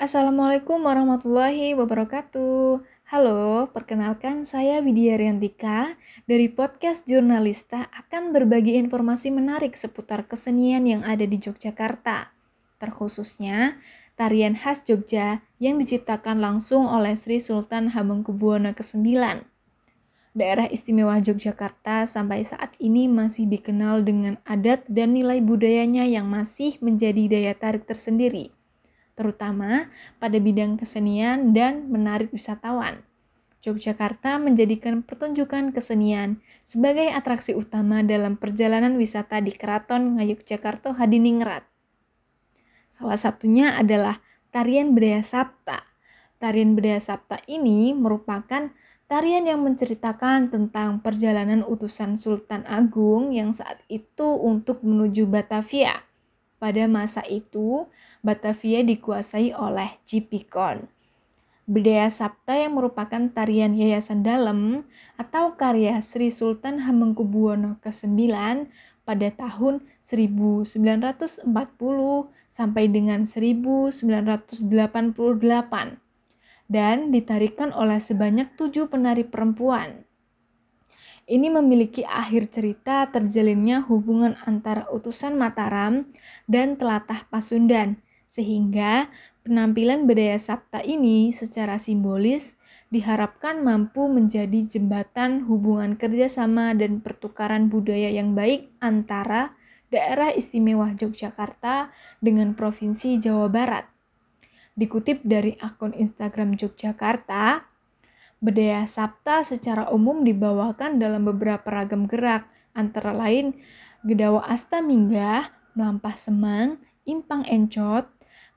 Assalamualaikum warahmatullahi wabarakatuh. Halo, perkenalkan saya Widya Riantika dari podcast Jurnalista akan berbagi informasi menarik seputar kesenian yang ada di Yogyakarta, terkhususnya tarian khas Jogja yang diciptakan langsung oleh Sri Sultan Hamengkubuwana IX. Daerah istimewa Yogyakarta sampai saat ini masih dikenal dengan adat dan nilai budayanya yang masih menjadi daya tarik tersendiri, terutama pada bidang kesenian dan menarik wisatawan. Yogyakarta menjadikan pertunjukan kesenian sebagai atraksi utama dalam perjalanan wisata di Keraton Ngayogyakarta Hadiningrat. Salah satunya adalah Tarian Bedhaya Sapta. Tarian Bedhaya Sapta ini merupakan tarian yang menceritakan tentang perjalanan utusan Sultan Agung yang saat itu untuk menuju Batavia. Pada masa itu, Batavia dikuasai oleh Cipokon. Bedhaya Sapta yang merupakan tarian yayasan dalam atau karya Sri Sultan Hamengkubuwana IX pada tahun 1940 sampai dengan 1988 dan ditarikan oleh sebanyak 7 penari perempuan. Ini memiliki akhir cerita terjalinnya hubungan antara Utusan Mataram dan Telatah Pasundan, sehingga penampilan Bedhaya Sapta ini secara simbolis diharapkan mampu menjadi jembatan hubungan kerjasama dan pertukaran budaya yang baik antara daerah istimewa Yogyakarta dengan Provinsi Jawa Barat. Dikutip dari akun Instagram Yogyakarta, Bedhaya Sapta secara umum dibawakan dalam beberapa ragam gerak, antara lain Gedawa Astaminggah, Melampah Semang, Impang Encot,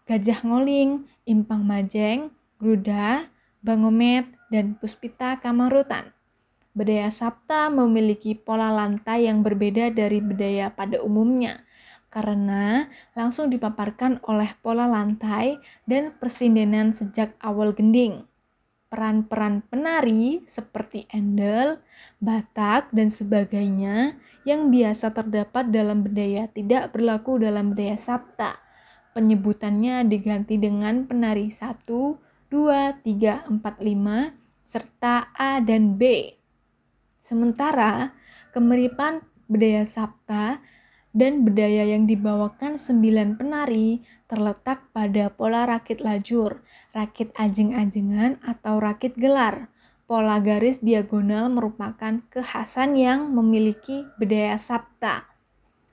Gajah Ngoling, Impang Majeng, Gruda, Bangomet, dan Puspita Kamarutan. Bedhaya Sapta memiliki pola lantai yang berbeda dari bedhaya pada umumnya, karena langsung dipaparkan oleh pola lantai dan persindenan sejak awal gending. Peran-peran penari seperti endel, batak, dan sebagainya yang biasa terdapat dalam bedhaya tidak berlaku dalam Bedhaya Sapta. Penyebutannya diganti dengan penari 1, 2, 3, 4, 5, serta A dan B. Sementara kemiripan Bedhaya Sapta dan bedhaya yang dibawakan 9 penari terletak pada pola rakit lajur, rakit ajeng-ajengan atau rakit gelar. Pola garis diagonal merupakan kekhasan yang memiliki Bedhaya Sapta.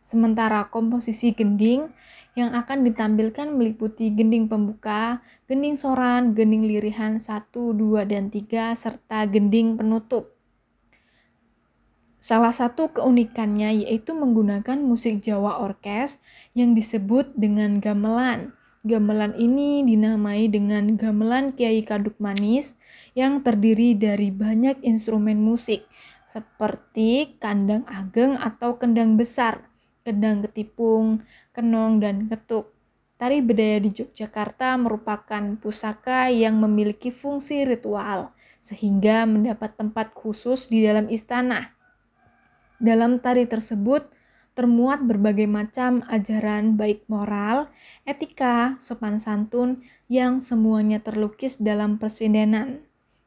Sementara komposisi gending yang akan ditampilkan meliputi gending pembuka, gending soran, gending lirihan 1, 2, dan 3, serta gending penutup. Salah satu keunikannya yaitu menggunakan musik Jawa orkes yang disebut dengan gamelan. Gamelan ini dinamai dengan gamelan Kiai Kaduk Manis yang terdiri dari banyak instrumen musik seperti kendang ageng atau kendang besar, kendang ketipung, kenong, dan ketuk. Tari bedhaya di Yogyakarta merupakan pusaka yang memiliki fungsi ritual sehingga mendapat tempat khusus di dalam istana. Dalam tari tersebut termuat berbagai macam ajaran baik moral, etika, sopan santun yang semuanya terlukis dalam persindenan,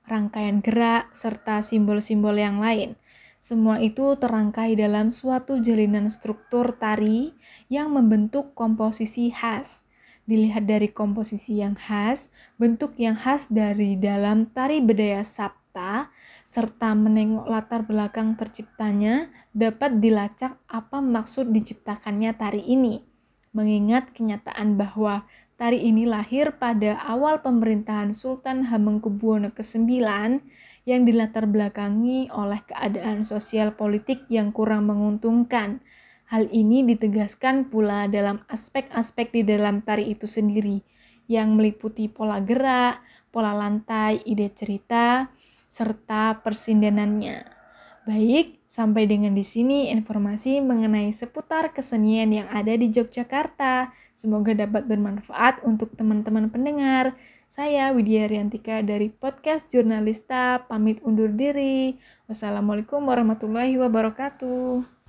rangkaian gerak, serta simbol-simbol yang lain. Semua itu terangkai dalam suatu jalinan struktur tari yang membentuk komposisi khas. Dilihat dari komposisi yang khas, bentuk yang khas dari dalam tari Bedhaya Sapta, serta menengok latar belakang terciptanya, dapat dilacak apa maksud diciptakannya tari ini. Mengingat kenyataan bahwa tari ini lahir pada awal pemerintahan Sultan Hamengkubuwana IX yang dilatar belakangi oleh keadaan sosial politik yang kurang menguntungkan. Hal ini ditegaskan pula dalam aspek-aspek di dalam tari itu sendiri, yang meliputi pola gerak, pola lantai, ide cerita, serta persindenannya. Baik, sampai dengan di sini informasi mengenai seputar kesenian yang ada di Yogyakarta. Semoga dapat bermanfaat untuk teman-teman pendengar. Saya Widya Riantika dari podcast Jurnalista, pamit undur diri. Wassalamualaikum warahmatullahi wabarakatuh.